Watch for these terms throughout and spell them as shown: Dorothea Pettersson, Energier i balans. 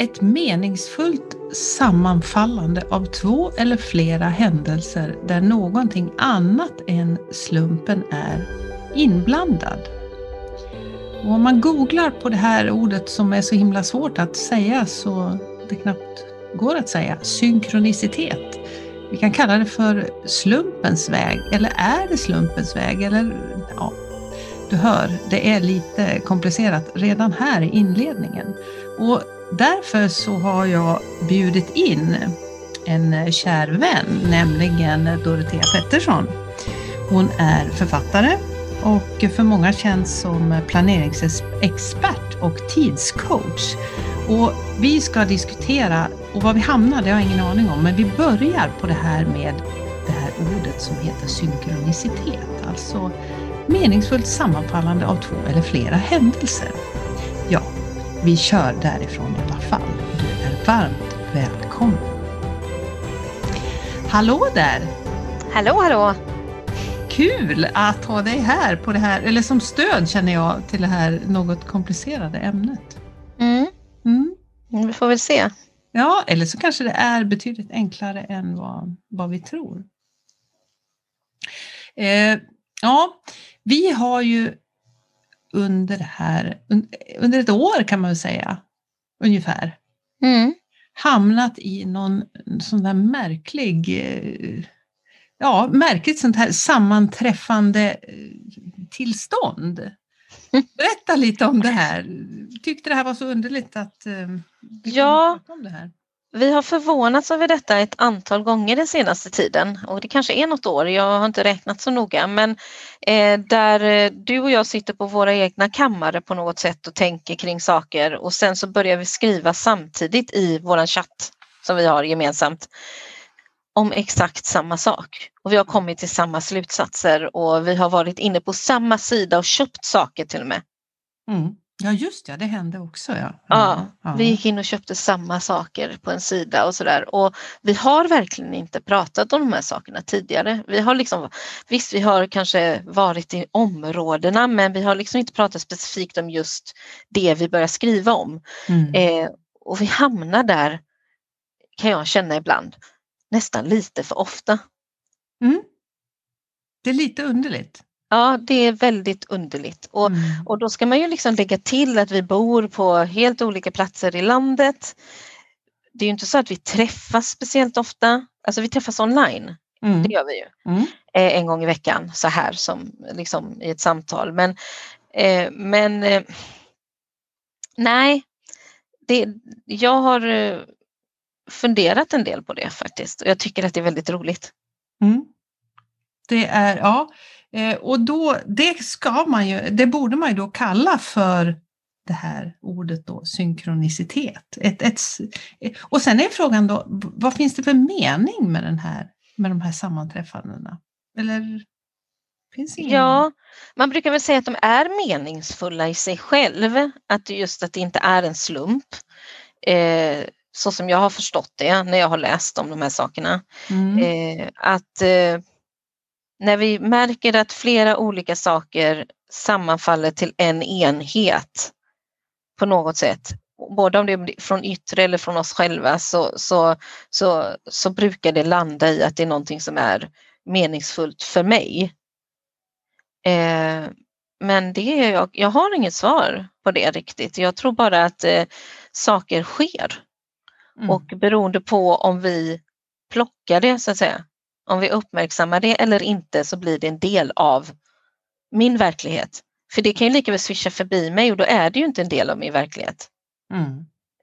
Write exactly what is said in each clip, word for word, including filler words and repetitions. Ett meningsfullt sammanfallande av två eller flera händelser där någonting annat än slumpen är inblandad. Och om man googlar på det här ordet som är så himla svårt att säga så det knappt går att säga, synkronicitet. Vi kan kalla det för slumpens väg, eller är det slumpens väg? Eller, ja, du hör, det är lite komplicerat redan här i inledningen. Och därför så har jag bjudit in en kär vän, nämligen Dorothea Pettersson. Hon är författare och för många känns som planeringsexpert och tidscoach. Och vi ska diskutera, och vad vi hamnar det har jag ingen aning om, men vi börjar på det här med det här ordet som heter synkronicitet. Alltså meningsfullt sammanfallande av två eller flera händelser. Ja, vi kör därifrån i alla fall. Du är varmt välkommen. Hallå där! Hallå, hallå! Kul att ha dig här på det här, eller som stöd känner jag till det här något komplicerade ämnet. Mm. Mm. Vi får väl se. Ja, eller så kanske det är betydligt enklare än vad, vad vi tror. Eh, ja, vi har ju under det här, under ett år kan man väl säga, ungefär, mm. hamnat i någon sån där märklig, ja, märkligt sånt här sammanträffande tillstånd. Berätta lite om det här. Tyckte det här var så underligt att eh, ja, om det här. Vi har förvånats över detta ett antal gånger den senaste tiden och det kanske är något år, jag har inte räknat så noga, men eh, där du och jag sitter på våra egna kammare på något sätt och tänker kring saker och sen så börjar vi skriva samtidigt i våran chatt som vi har gemensamt om exakt samma sak. Och vi har kommit till samma slutsatser och vi har varit inne på samma sida och köpt saker till och med. Mm. Ja just ja, det hände också. Ja. Ja, ja, ja, vi gick in och köpte samma saker på en sida och sådär. Och vi har verkligen inte pratat om de här sakerna tidigare. Vi har liksom, visst vi har kanske varit i områdena men vi har liksom inte pratat specifikt om just det vi börjar skriva om. Mm. Eh, och vi hamnar där, kan jag känna ibland, nästan lite för ofta. Mm. Det är lite underligt. Ja, det är väldigt underligt. Och, mm. och då ska man ju liksom lägga till att vi bor på helt olika platser i landet. Det är ju inte så att vi träffas speciellt ofta. Alltså vi träffas online. Mm. Det gör vi ju. Mm. Eh, en gång i veckan så här som liksom i ett samtal. Men, eh, men eh, nej, det, jag har eh, funderat en del på det faktiskt. Och jag tycker att det är väldigt roligt. Mm. Det är, ja. Eh, och då, det ska man ju, det borde man ju då kalla för det här ordet då, synkronicitet. Ett, ett, och sen är frågan då, vad finns det för mening med den här, med de här sammanträffandena? Eller finns ingen? Ja, man brukar väl säga att de är meningsfulla i sig själv. Att just att det inte är en slump. Eh, så som jag har förstått det när jag har läst om de här sakerna. Mm. Eh, att... Eh, När vi märker att flera olika saker sammanfaller till en enhet på något sätt, både om det är från yttre eller från oss själva, så, så, så, så brukar det landa i att det är någonting som är meningsfullt för mig. Eh, men det är jag, jag har inget svar på det riktigt. Jag tror bara att eh, saker sker mm. och beroende på om vi plockar det så att säga. Om vi uppmärksammar det eller inte så blir det en del av min verklighet. För det kan ju lika väl swisha förbi mig och då är det ju inte en del av min verklighet. Mm.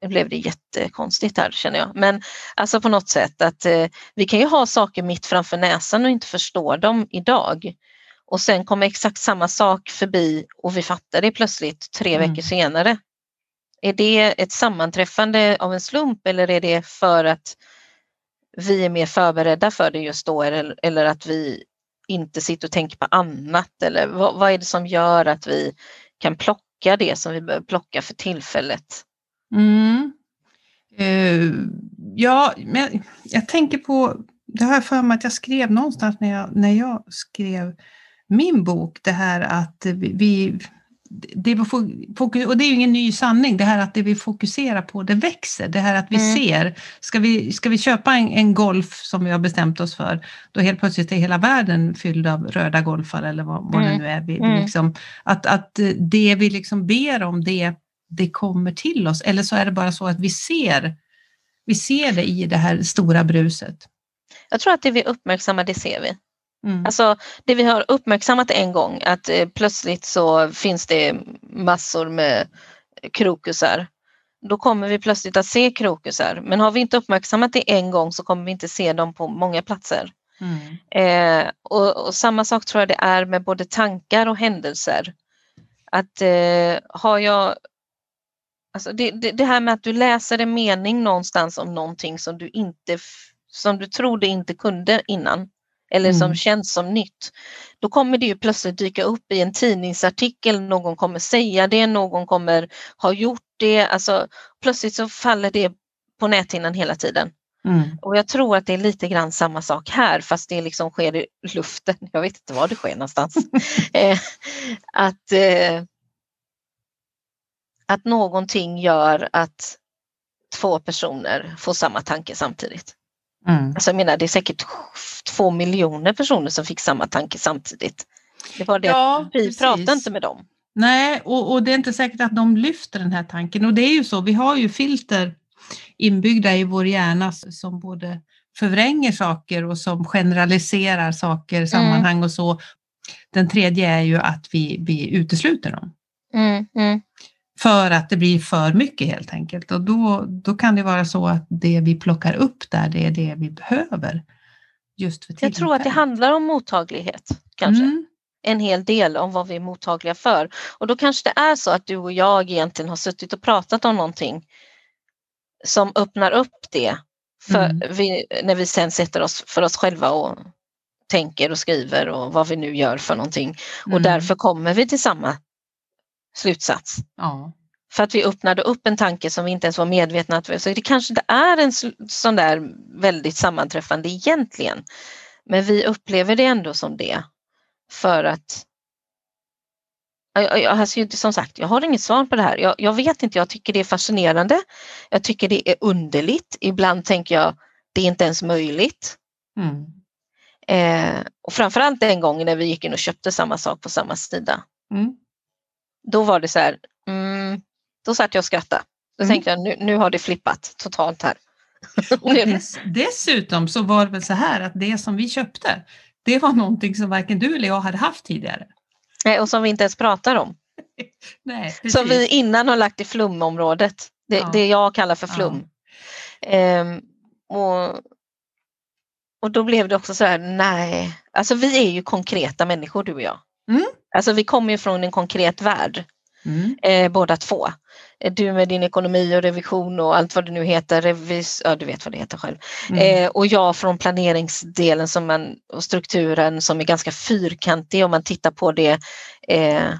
Det blev det jättekonstigt här känner jag. Men alltså på något sätt att eh, vi kan ju ha saker mitt framför näsan och inte förstå dem idag. Och sen kommer exakt samma sak förbi och vi fattar det plötsligt tre mm. veckor senare. Är det ett sammanträffande av en slump eller är det för att vi är mer förberedda för det just då eller, eller att vi inte sitter och tänker på annat eller vad, vad är det som gör att vi kan plocka det som vi behöver plocka för tillfället? Mm. Uh, ja, men jag tänker på det här för mig att jag skrev någonstans när jag, när jag skrev min bok det här att vi, det, och det är ju ingen ny sanning, det här att det vi fokuserar på, det växer. Det här att vi mm. ser, ska vi, ska vi köpa en, en golf som vi har bestämt oss för, då helt plötsligt är hela världen fylld av röda golfar eller vad, vad det nu är. Vi, mm. liksom, att, att det vi liksom ber om, det, det kommer till oss. Eller så är det bara så att vi ser, vi ser det i det här stora bruset. Jag tror att det vi uppmärksammar, det ser vi. Mm. Alltså det vi har uppmärksammat en gång, att eh, plötsligt så finns det massor med krokusar. Då kommer vi plötsligt att se krokusar. Men har vi inte uppmärksammat det en gång så kommer vi inte se dem på många platser. Mm. Eh, och, och samma sak tror jag det är med både tankar och händelser. Att eh, har jag... Alltså det, det, det här med att du läser en mening någonstans om någonting som du, inte, som du trodde inte kunde innan. Eller som mm. känns som nytt. Då kommer det ju plötsligt dyka upp i en tidningsartikel. Någon kommer säga det. Någon kommer ha gjort det. Alltså, plötsligt så faller det på näthinnan hela tiden. Mm. Och jag tror att det är lite grann samma sak här. Fast det liksom sker i luften. Jag vet inte var det sker någonstans. eh, att, eh, att någonting gör att två personer får samma tanke samtidigt. Mm. Alltså jag menar, det är säkert två miljoner personer som fick samma tanke samtidigt. Det var det, ja, vi precis. Pratade inte med dem. Nej, och, och det är inte säkert att de lyfter den här tanken. Och det är ju så, vi har ju filter inbyggda i vår hjärna som både förvränger saker och som generaliserar saker, sammanhang mm. och så. Den tredje är ju att vi, vi utesluter dem. Mm, mm. För att det blir för mycket helt enkelt. Och då, då kan det vara så att det vi plockar upp där, det är det vi behöver. Just för tillfället. Jag tror att det handlar om mottaglighet kanske. Mm. En hel del om vad vi är mottagliga för. Och då kanske det är så att du och jag egentligen har suttit och pratat om någonting som öppnar upp det. För mm. vi, när vi sen sätter oss för oss själva och tänker och skriver och vad vi nu gör för någonting. Mm. Och därför kommer vi till samma slutsats. Ja. För att vi öppnade upp en tanke som vi inte ens var medvetna att vi... Så det kanske inte är en sån där väldigt sammanträffande egentligen. Men vi upplever det ändå som det. För att... Jag, jag, alltså, som sagt, jag har inget svar på det här. Jag, jag vet inte, jag tycker det är fascinerande. Jag tycker det är underligt. Ibland tänker jag, det är inte ens möjligt. Mm. Eh, och framförallt en gång när vi gick in och köpte samma sak på samma sida. Mm. Då var det så här, mm, då satt jag och skrattade. Då mm. tänkte jag, nu, nu har det flippat totalt här. Och dess, dessutom så var det väl så här att det som vi köpte, det var någonting som varken du eller jag hade haft tidigare. Nej, och som vi inte ens pratar om. Nej, som vi innan har lagt i flumområdet. Det, ja. det jag kallar för flum. Ja. Ehm, och, och då blev det också så här, nej. Alltså vi är ju konkreta människor, du och jag. Mm. Alltså vi kommer ju från en konkret värld, mm. eh, båda två. Du med din ekonomi och revision och allt vad det nu heter, revis, ja du vet vad det heter själv. Mm. Eh, och jag från planeringsdelen som man, och strukturen som är ganska fyrkantig om man tittar på det. Eh,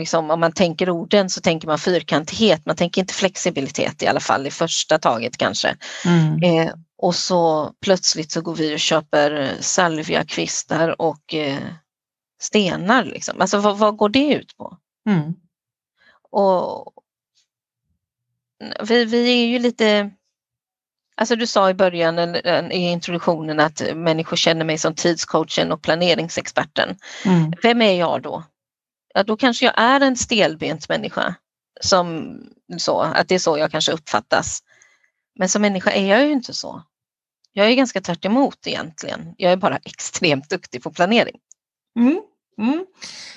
liksom, om man tänker orden så tänker man fyrkantighet, man tänker inte flexibilitet i alla fall i första taget kanske. Mm. Eh, och så plötsligt så går vi och köper salviakvistar och... Eh, stenar liksom. Alltså vad, vad går det ut på? Mm. Och vi, vi är ju lite, alltså du sa i början i introduktionen att människor känner mig som tidscoachen och planeringsexperten. Mm. Vem är jag då? Ja, då kanske jag är en stelbent människa som så, att det är så jag kanske uppfattas. Men som människa är jag ju inte så. Jag är ganska tvärt emot egentligen. Jag är bara extremt duktig på planering. Mm, mm.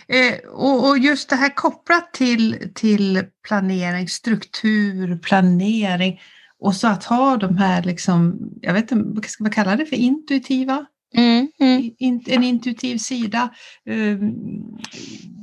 Eh, och, och just det här kopplat till, till planering, struktur, planering och så att ha de här liksom, jag vet inte, vad ska man kalla det för, intuitiva, mm, mm. In, en intuitiv sida. Eh,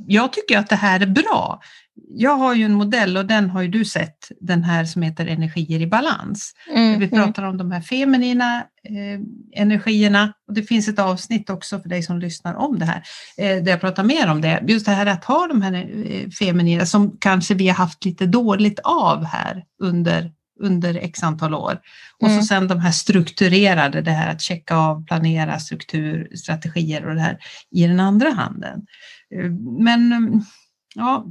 jag tycker att det här är bra. Jag har ju en modell och den har ju du sett, den här som heter Energier i balans. Mm, vi pratar mm. om de här feminina eh, energierna och det finns ett avsnitt också för dig som lyssnar om det här. Eh, där jag pratar mer om det. Just det här att ha de här eh, feminina som kanske vi har haft lite dåligt av här under, under x antal år. Och mm. så sen de här strukturerade, det här att checka av, planera, struktur, strategier och det här i den andra handen. Eh, men... ja,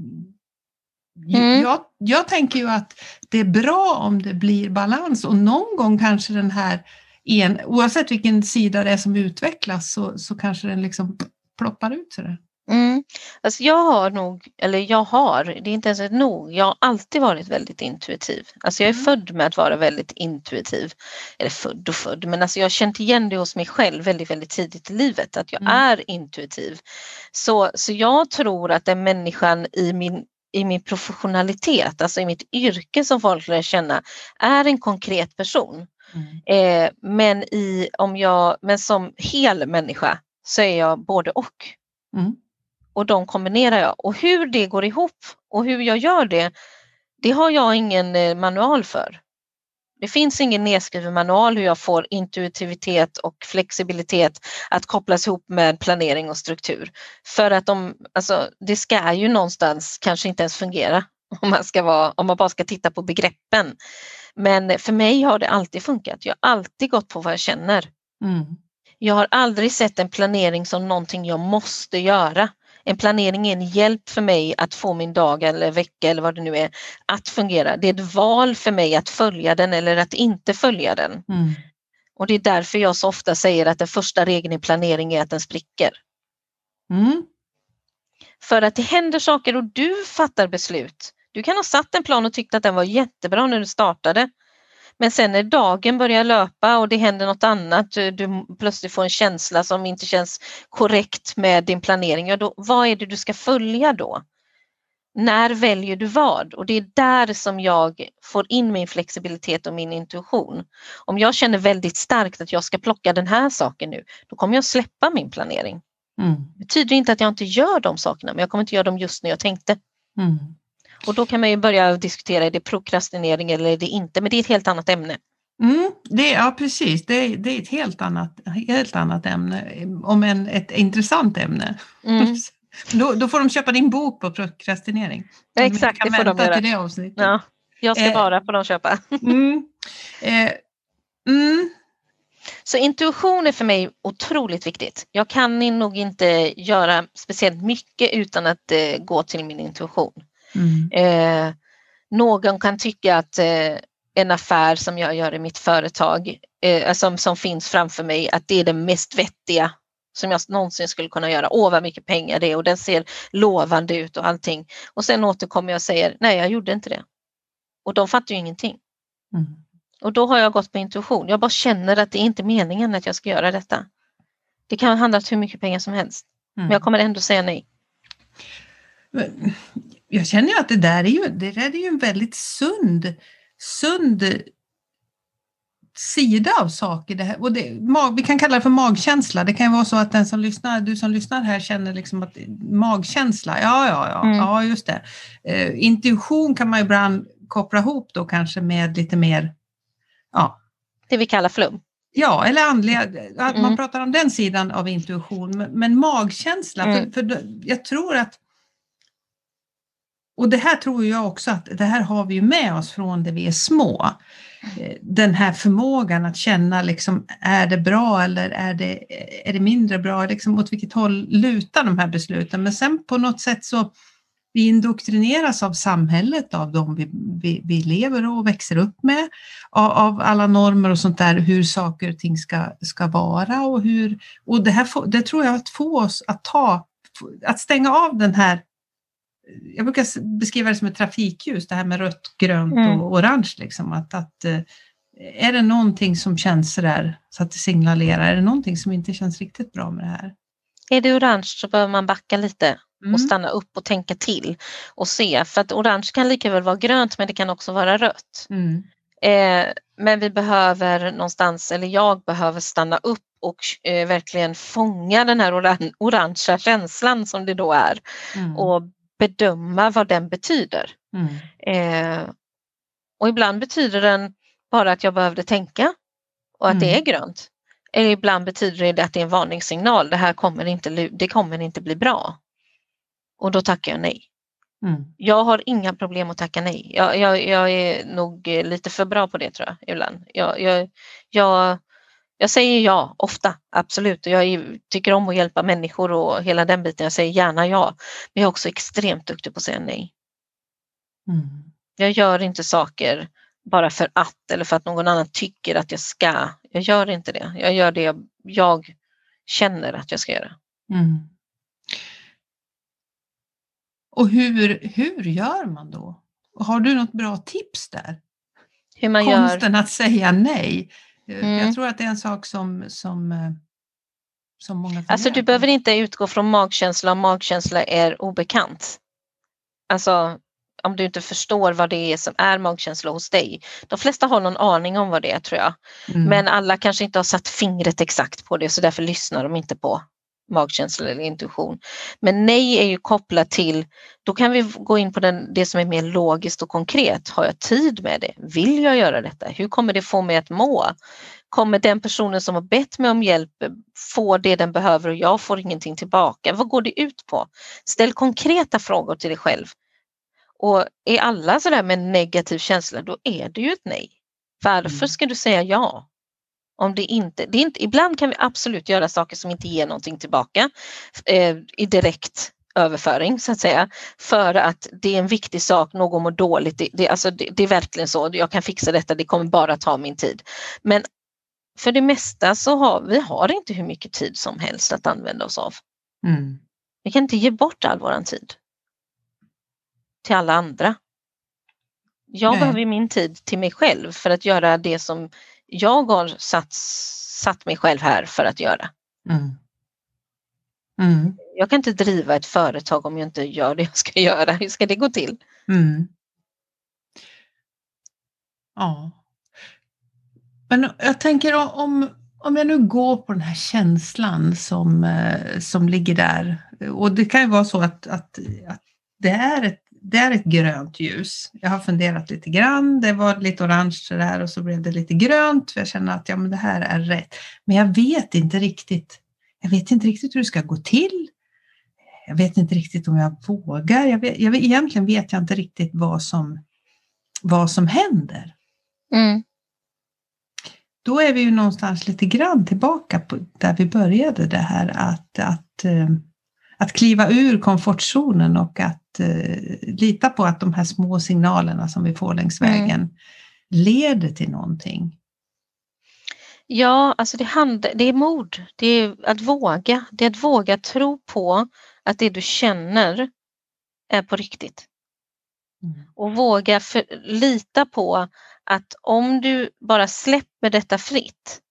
mm. jag, jag tänker ju att det är bra om det blir balans, och någon gång kanske den här, en, oavsett vilken sida det är som utvecklas, så, så kanske den liksom ploppar ut sådär. Mm. Alltså jag har nog, eller jag har, det är inte ens ett nog, jag har alltid varit väldigt intuitiv. Alltså jag är mm. född med att vara väldigt intuitiv, eller född och född, men alltså jag har känt igen det hos mig själv väldigt, väldigt tidigt i livet, att jag mm. är intuitiv. Så, så jag tror att den människan i min i min professionalitet, alltså i mitt yrke som folk lär känna, är en konkret person. Mm. Eh, men, i, om jag, men som hel människa så är jag både och. Mm. Och de kombinerar jag. Och hur det går ihop och hur jag gör det, det har jag ingen manual för. Det finns ingen nedskriven manual hur jag får intuitivitet och flexibilitet att kopplas ihop med planering och struktur. För att de, alltså, det ska ju någonstans kanske inte ens fungera om man, ska vara, om man bara ska titta på begreppen. Men för mig har det alltid funkat. Jag har alltid gått på vad jag känner. Mm. Jag har aldrig sett en planering som någonting jag måste göra. En planering är en hjälp för mig att få min dag eller vecka eller vad det nu är att fungera. Det är ett val för mig att följa den eller att inte följa den. Mm. Och det är därför jag så ofta säger att den första regeln i planering är att den spricker. Mm. För att det händer saker och du fattar beslut. Du kan ha satt en plan och tyckt att den var jättebra när du startade. Men sen när dagen börjar löpa och det händer något annat, du, du plötsligt får en känsla som inte känns korrekt med din planering. Ja, då, vad är det du ska följa då? När väljer du vad? Och det är där som jag får in min flexibilitet och min intuition. Om jag känner väldigt starkt att jag ska plocka den här saken nu, då kommer jag släppa min planering. Mm. Det betyder inte att jag inte gör de sakerna, men jag kommer inte göra dem just när jag tänkte. Mm. Och då kan man ju börja diskutera, är det prokrastinering eller är det inte? Men det är ett helt annat ämne. Mm, det, ja, precis. Det, det är ett helt annat, helt annat ämne. Om en, ett intressant ämne. Mm. då, då får de köpa din bok på prokrastinering. Ja, exakt, det får de göra. Till det avsnittet. Ja, jag ska eh, bara på dem köpa. mm, eh, mm. Så intuition är för mig otroligt viktigt. Jag kan nog inte göra speciellt mycket utan att eh, gå till min intuition. Mm. Eh, någon kan tycka att eh, en affär som jag gör i mitt företag eh, som, som finns framför mig, att det är det mest vettiga som jag någonsin skulle kunna göra. Åh, vad mycket pengar det är och den ser lovande ut och allting. Och sen återkommer jag och säger, nej, jag gjorde inte det. Och de fattar ju ingenting. Mm. Och då har jag gått på intuition. Jag bara känner att det är inte meningen att jag ska göra detta. Det kan handla om hur mycket pengar som helst. Mm. Men jag kommer ändå säga nej. Men jag känner ju att det där är ju, det där är ju en väldigt sund, sund sida av saker. Det här. Och det, mag, vi kan kalla det för magkänsla. Det kan ju vara så att den som lyssnar, du som lyssnar här känner liksom att magkänsla, ja, ja, ja, mm. ja just det. Uh, intuition kan man ibland koppla ihop då kanske med lite mer, ja. Det vi kallar flum. Ja, eller andliga, att mm. man pratar om den sidan av intuition. Men, men magkänsla, mm. för, för jag tror att, och det här tror jag också att det här har vi ju med oss från det vi är små. Den här förmågan att känna liksom, är det bra eller är det, är det mindre bra? Liksom, åt vilket håll lutar de här besluten? Men sen på något sätt så vi indoktrineras av samhället, av de vi, vi, vi lever och växer upp med. Av, av alla normer och sånt där, hur saker och ting ska, ska vara. Och, hur, och det, här, det tror jag att få oss att ta, att stänga av den här. Jag brukar beskriva det som ett trafikljus, det här med rött, grönt och mm. orange. Liksom. Att, att, är det någonting som känns så där så att det signalerar? Är det någonting som inte känns riktigt bra med det här? Är det orange så behöver man backa lite mm. och stanna upp och tänka till och se. För att orange kan lika väl vara grönt, men det kan också vara rött. Mm. Eh, men vi behöver någonstans, eller jag behöver stanna upp och eh, verkligen fånga den här oran- orangea känslan som det då är. Mm. Och bedöma vad den betyder. Mm. Eh, och ibland betyder den bara att jag behövde tänka och att mm. det är grönt. Eller ibland betyder det att det är en varningssignal. Det här kommer inte, det kommer inte bli bra. Och då tackar jag nej. Mm. Jag har inga problem att tacka nej. Jag, jag, jag är nog lite för bra på det tror jag ibland. Jag, jag, jag, Jag säger ja ofta, absolut. Jag tycker om att hjälpa människor och hela den biten. Jag säger gärna ja. Men jag är också extremt duktig på att säga nej. Mm. Jag gör inte saker bara för att eller för att någon annan tycker att jag ska. Jag gör inte det. Jag gör det jag, jag känner att jag ska göra. Mm. Och hur, hur gör man då? Har du något bra tips där? Hur man Konsten gör... att säga nej. Mm. Jag tror att det är en sak som, som, som många fungerar. Alltså du behöver inte utgå från magkänsla. Magkänsla är obekant. Alltså om du inte förstår vad det är som är magkänsla hos dig. De flesta har någon aning om vad det är, tror jag. Mm. Men alla kanske inte har satt fingret exakt på det. Så därför lyssnar de inte på magkänsla eller intuition. Men nej är ju kopplat till, då kan vi gå in på den, det som är mer logiskt och konkret. Har jag tid med det? Vill jag göra detta? Hur kommer det få mig att må? Kommer den personen som har bett mig om hjälp få det den behöver och jag får ingenting tillbaka? Vad går det ut på? Ställ konkreta frågor till dig själv. Och är alla sådär med negativ känsla, då är det ju ett nej. Varför ska du säga ja? Om det inte, det är inte, ibland kan vi absolut göra saker som inte ger någonting tillbaka eh, i direkt överföring så att säga. För att det är en viktig sak, någon mår dåligt. Det, det, alltså det, det är verkligen så, jag kan fixa detta, det kommer bara ta min tid. Men för det mesta så har vi har inte hur mycket tid som helst att använda oss av. Mm. Vi kan inte ge bort all vår tid till alla andra. Jag Nej. behöver min tid till mig själv för att göra det som jag har satt, satt mig själv här för att göra. Mm. Mm. Jag kan inte driva ett företag om jag inte gör det jag ska göra. Hur ska det gå till? Mm. Ja. Men jag tänker om, om jag nu går på den här känslan som, som ligger där. Och det kan ju vara så att, att, att det är ett Det är ett grönt ljus. Jag har funderat lite grann. Det var lite orange där och så blev det lite grönt. För jag känner att ja, men det här är rätt. Men jag vet inte riktigt. Jag vet inte riktigt hur det ska gå till. Jag vet inte riktigt om jag vågar. Jag vet, jag vet, egentligen vet jag inte riktigt vad som, vad som händer. Mm. Då är vi ju någonstans lite grann tillbaka på där vi började det här. Att, att, att kliva ur komfortzonen och att lita på att de här små signalerna som vi får längs vägen mm. leder till någonting. Ja, alltså det, hand, det är mod. Det är att våga. Det är att våga tro på att det du känner är på riktigt. Mm. Och våga för, lita på att om du bara släpper detta fritt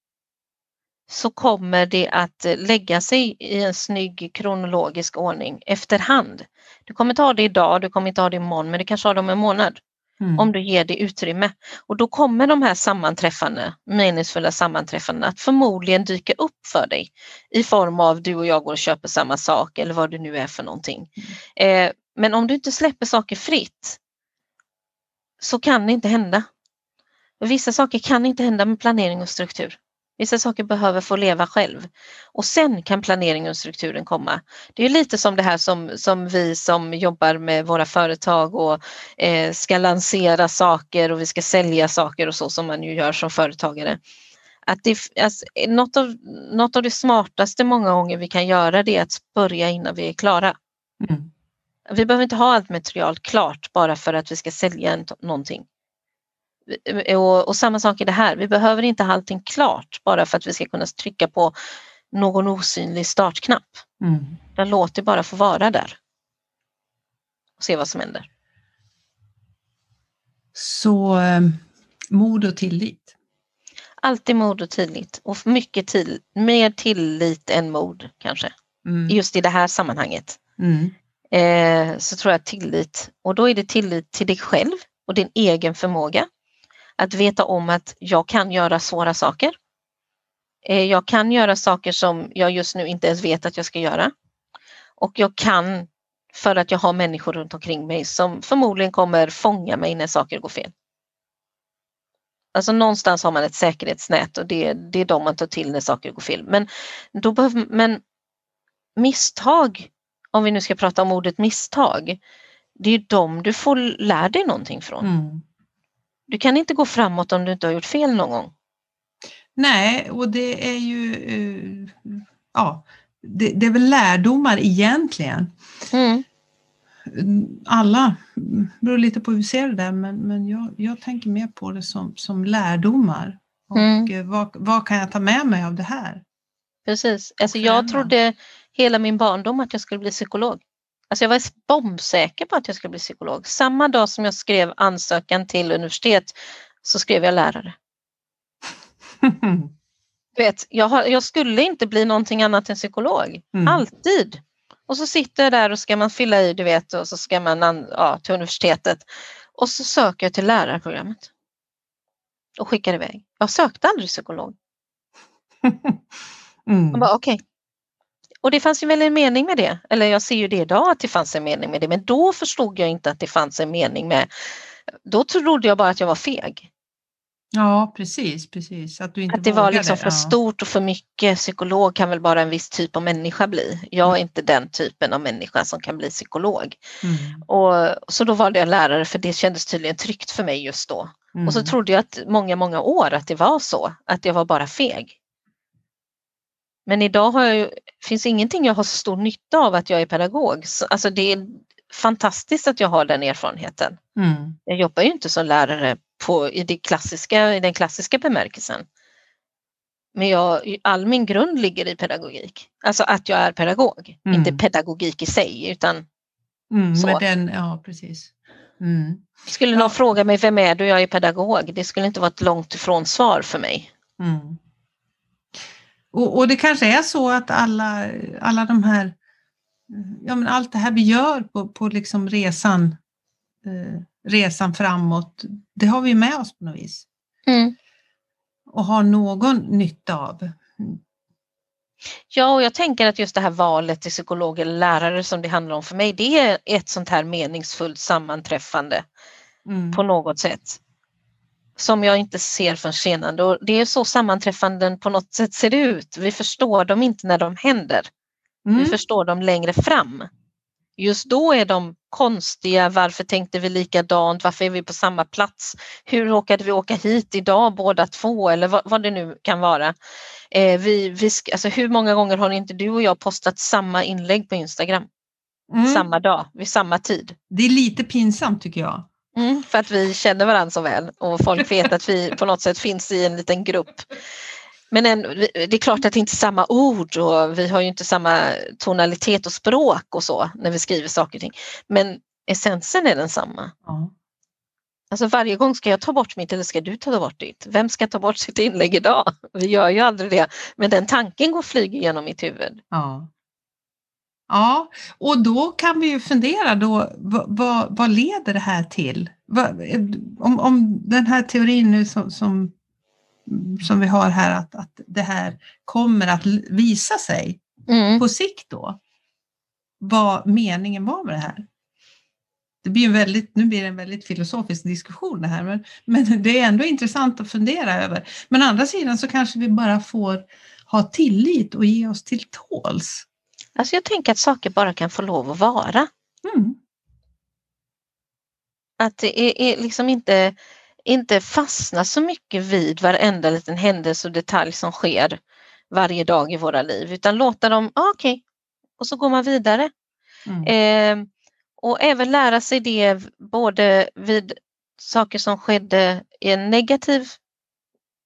så kommer det att lägga sig i en snygg kronologisk ordning efterhand. Du kommer ta det idag, du kommer inte ha det imorgon, men du kanske har det om en månad. Mm. Om du ger det utrymme. Och då kommer de här sammanträffande, meningsfulla sammanträffande att förmodligen dyka upp för dig. I form av du och jag går och köper samma sak eller vad det nu är för någonting. Mm. Eh, men om du inte släpper saker fritt så kan det inte hända. Vissa saker kan inte hända med planering och struktur. Vissa saker behöver få leva själv. Och sen kan planeringen och strukturen komma. Det är ju lite som det här som, som vi som jobbar med våra företag och eh, ska lansera saker och vi ska sälja saker och så som man ju gör som företagare. Att det, alltså, något, av, något av det smartaste många gånger vi kan göra det är att börja innan vi är klara. Mm. Vi behöver inte ha allt material klart bara för att vi ska sälja någonting. Och, och samma sak i det här. Vi behöver inte ha allting klart bara för att vi ska kunna trycka på någon osynlig startknapp. Mm. Den låter bara få vara där. Och se vad som händer. Så eh, mod och tillit. Alltid mod och tillit. Och mycket till, mer tillit än mod kanske. Mm. Just i det här sammanhanget. Mm. Eh, så tror jag tillit. Och då är det tillit till dig själv och din egen förmåga. Att veta om att jag kan göra svåra saker. Jag kan göra saker som jag just nu inte ens vet att jag ska göra. Och jag kan för att jag har människor runt omkring mig som förmodligen kommer fånga mig när saker går fel. Alltså någonstans har man ett säkerhetsnät och det, det är de man tar till när saker går fel. Men, då behöver, men misstag, om vi nu ska prata om ordet misstag, det är de du får lära dig någonting från. Mm. Du kan inte gå framåt om du inte har gjort fel någon gång. Nej, och det är ju, ja, det, det är väl lärdomar egentligen. Mm. Alla, beror lite på hur vi ser det där, men, men jag, jag tänker mer på det som, som lärdomar. Och mm. vad, vad kan jag ta med mig av det här? Precis, alltså jag trodde hela min barndom att jag skulle bli psykolog. Alltså jag var bombsäker på att jag skulle bli psykolog. Samma dag som jag skrev ansökan till universitet så skrev jag lärare. Vet, jag, har, jag skulle inte bli någonting annat än psykolog. Mm. Alltid. Och så sitter jag där och ska man fylla i, du vet, och så ska man ja, till universitetet. Och så söker jag till lärarprogrammet. Och skickar iväg. Jag sökte aldrig psykolog. Mm. Och bara okej. Okay. Och det fanns ju väl en mening med det. Eller jag ser ju det idag att det fanns en mening med det. Men då förstod jag inte att det fanns en mening med. Då trodde jag bara att jag var feg. Ja, precis. precis. Att, du inte att det var liksom för ja. stort och för mycket. Psykolog kan väl bara en viss typ av människa bli. Jag är mm. inte den typen av människa som kan bli psykolog. Mm. Och, så då valde jag lärare för det kändes tydligen tryggt för mig just då. Mm. Och så trodde jag att många, många år att det var så. Att jag var bara feg. Men idag har jag, finns ingenting jag har så stor nytta av att jag är pedagog. Alltså det är fantastiskt att jag har den erfarenheten. Mm. Jag jobbar ju inte som lärare på, i, det klassiska, i den klassiska bemärkelsen. Men jag, all min grund ligger i pedagogik. Alltså att jag är pedagog. Mm. Inte pedagogik i sig utan mm, så. Men den, ja, precis. Mm. Skulle någon ja. fråga mig vem är du? Jag är pedagog. Det skulle inte vara ett långt ifrån svar för mig. Mm. Och, och det kanske är så att alla, alla de här, ja men allt det här vi gör på, på liksom resan, eh, resan framåt, det har vi med oss på något vis. Mm. Och har någon nytta av. Mm. Ja, och jag tänker att just det här valet till psykolog eller lärare som det handlar om för mig, det är ett sånt här meningsfullt sammanträffande mm. på något sätt. Som jag inte ser från senare. Och det är så sammanträffanden på något sätt ser ut. Vi förstår dem inte när de händer. Mm. Vi förstår dem längre fram. Just då är de konstiga. Varför tänkte vi likadant? Varför är vi på samma plats? Hur råkade vi åka hit idag båda två? Eller vad, vad det nu kan vara. Eh, vi, vi, alltså hur många gånger har inte du och jag postat samma inlägg på Instagram? Mm. Samma dag, vid samma tid. Det är lite pinsamt tycker jag. Mm, för att vi känner varandra så väl och folk vet att vi på något sätt finns i en liten grupp. Men en, det är klart att det inte är samma ord och vi har ju inte samma tonalitet och språk och så när vi skriver saker och ting. Men essensen är densamma. Ja. Alltså varje gång ska jag ta bort mitt eller ska du ta bort ditt? Vem ska ta bort sitt inlägg idag? Vi gör ju aldrig det. Men den tanken går flyger genom mitt huvud. Ja. Ja, och då kan vi ju fundera då, vad, vad, vad leder det här till? Vad, om, om den här teorin nu som, som, som vi har här, att, att det här kommer att visa sig mm. på sikt då. Vad meningen var med det här? Det blir en väldigt, nu blir det en väldigt filosofisk diskussion det här, men, men det är ändå intressant att fundera över. Men å andra sidan så kanske vi bara får ha tillit och ge oss till tåls. Alltså jag tänker att saker bara kan få lov att vara. Mm. Att det är, är liksom inte, inte fastna så mycket vid varenda liten händelse och detalj som sker varje dag i våra liv. Utan låta dem, ah, okej, okay. Och så går man vidare. Mm. Eh, och även lära sig det både vid saker som skedde i en negativ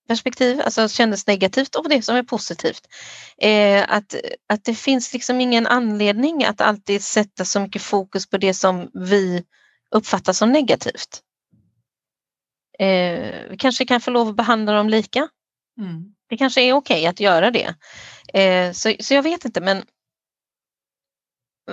perspektiv, alltså kändes negativt och det som är positivt. Eh, att, att det finns liksom ingen anledning att alltid sätta så mycket fokus på det som vi uppfattar som negativt. Eh, vi kanske kan få lov att behandla dem lika. Mm. Det kanske är okej att göra det. Eh, så, så jag vet inte, men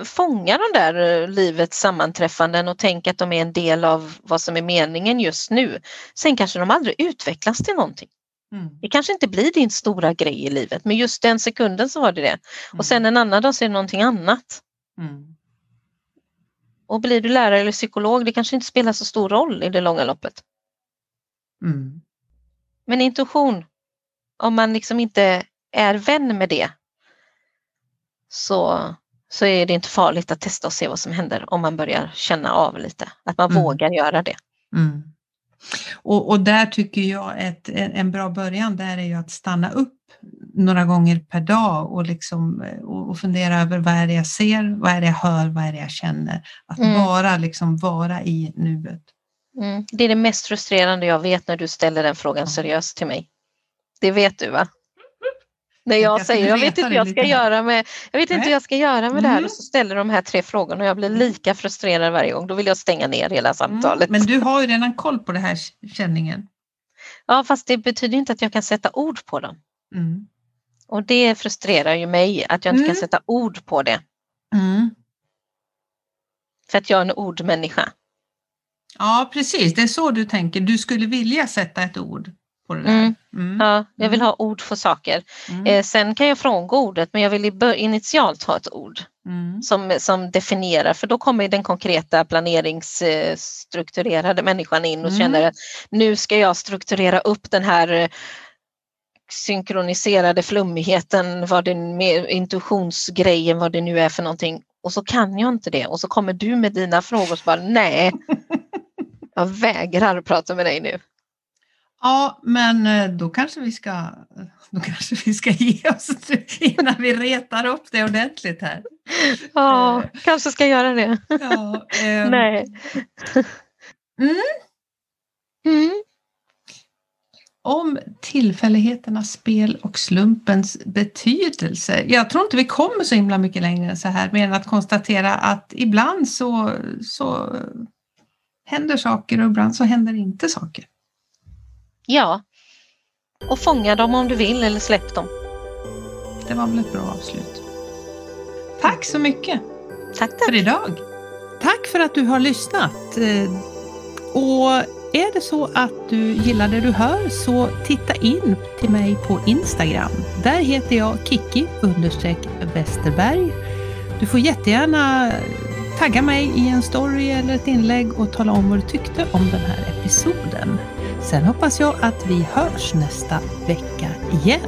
fånga de där livets sammanträffanden och tänk att de är en del av vad som är meningen just nu. Sen kanske de aldrig utvecklas till någonting. Mm. Det kanske inte blir din stora grej i livet. Men just den sekunden så var det det. Mm. Och sen en annan dag så är det någonting annat. Mm. Och blir du lärare eller psykolog. Det kanske inte spelar så stor roll i det långa loppet. Mm. Men intuition. Om man liksom inte är vän med det. Så, så är det inte farligt att testa och se vad som händer. Om man börjar känna av lite. Att man mm. vågar göra det. Mm. Och, och där tycker jag att en bra början där är ju att stanna upp några gånger per dag och, liksom, och, och fundera över vad är det jag ser, vad är det jag hör, vad är det jag känner. Att mm. bara liksom vara i nuet. Mm. Det är det mest frustrerande jag vet när du ställer den frågan mm. seriöst till mig. Det vet du, va? När jag säger, jag vet inte hur jag ska göra med, jag vet inte hur jag ska göra med det här. Och så ställer de här tre frågorna och jag blir lika frustrerad varje gång. Då vill jag stänga ner hela samtalet. Mm. Men du har ju redan koll på den här känningen. Ja, fast det betyder inte att jag kan sätta ord på dem. Mm. Och det frustrerar ju mig att jag inte mm. kan sätta ord på det. Mm. För att jag är en ordmänniska. Ja, precis. Det är så du tänker. Du skulle vilja sätta ett ord. Mm. Mm. Ja, jag vill ha ord för saker. Mm. Eh, sen kan jag frångå ordet, men jag vill initialt ha ett ord mm. som, som definierar. För då kommer den konkreta planeringsstrukturerade människan in och mm. känner att nu ska jag strukturera upp den här synkroniserade flummigheten, vad det, intuitionsgrejen, vad det nu är för någonting. Och så kan jag inte det. Och så kommer du med dina frågor och så bara, nej, jag vägrar prata med dig nu. Ja, men då kanske vi ska, då kanske vi ska ge oss innan vi retar upp det ordentligt här. Ja, uh, kanske ska göra det. Ja, um. Nej. Mm. Mm. Om tillfälligheternas spel och slumpens betydelse. Jag tror inte vi kommer så himla mycket längre än så här, men att konstatera att ibland så, så händer saker och ibland så händer inte saker. Ja, och fånga dem om du vill eller släpp dem. Det var väl ett bra avslut. Tack så mycket. Tack, tack. För idag. Tack för att du har lyssnat. Och är det så att du gillar det du hör så titta in till mig på Instagram. Där heter jag kikki understreck västerberg. Du får jättegärna tagga mig i en story eller ett inlägg och tala om vad du tyckte om den här episoden. Sen hoppas jag att vi hörs nästa vecka igen.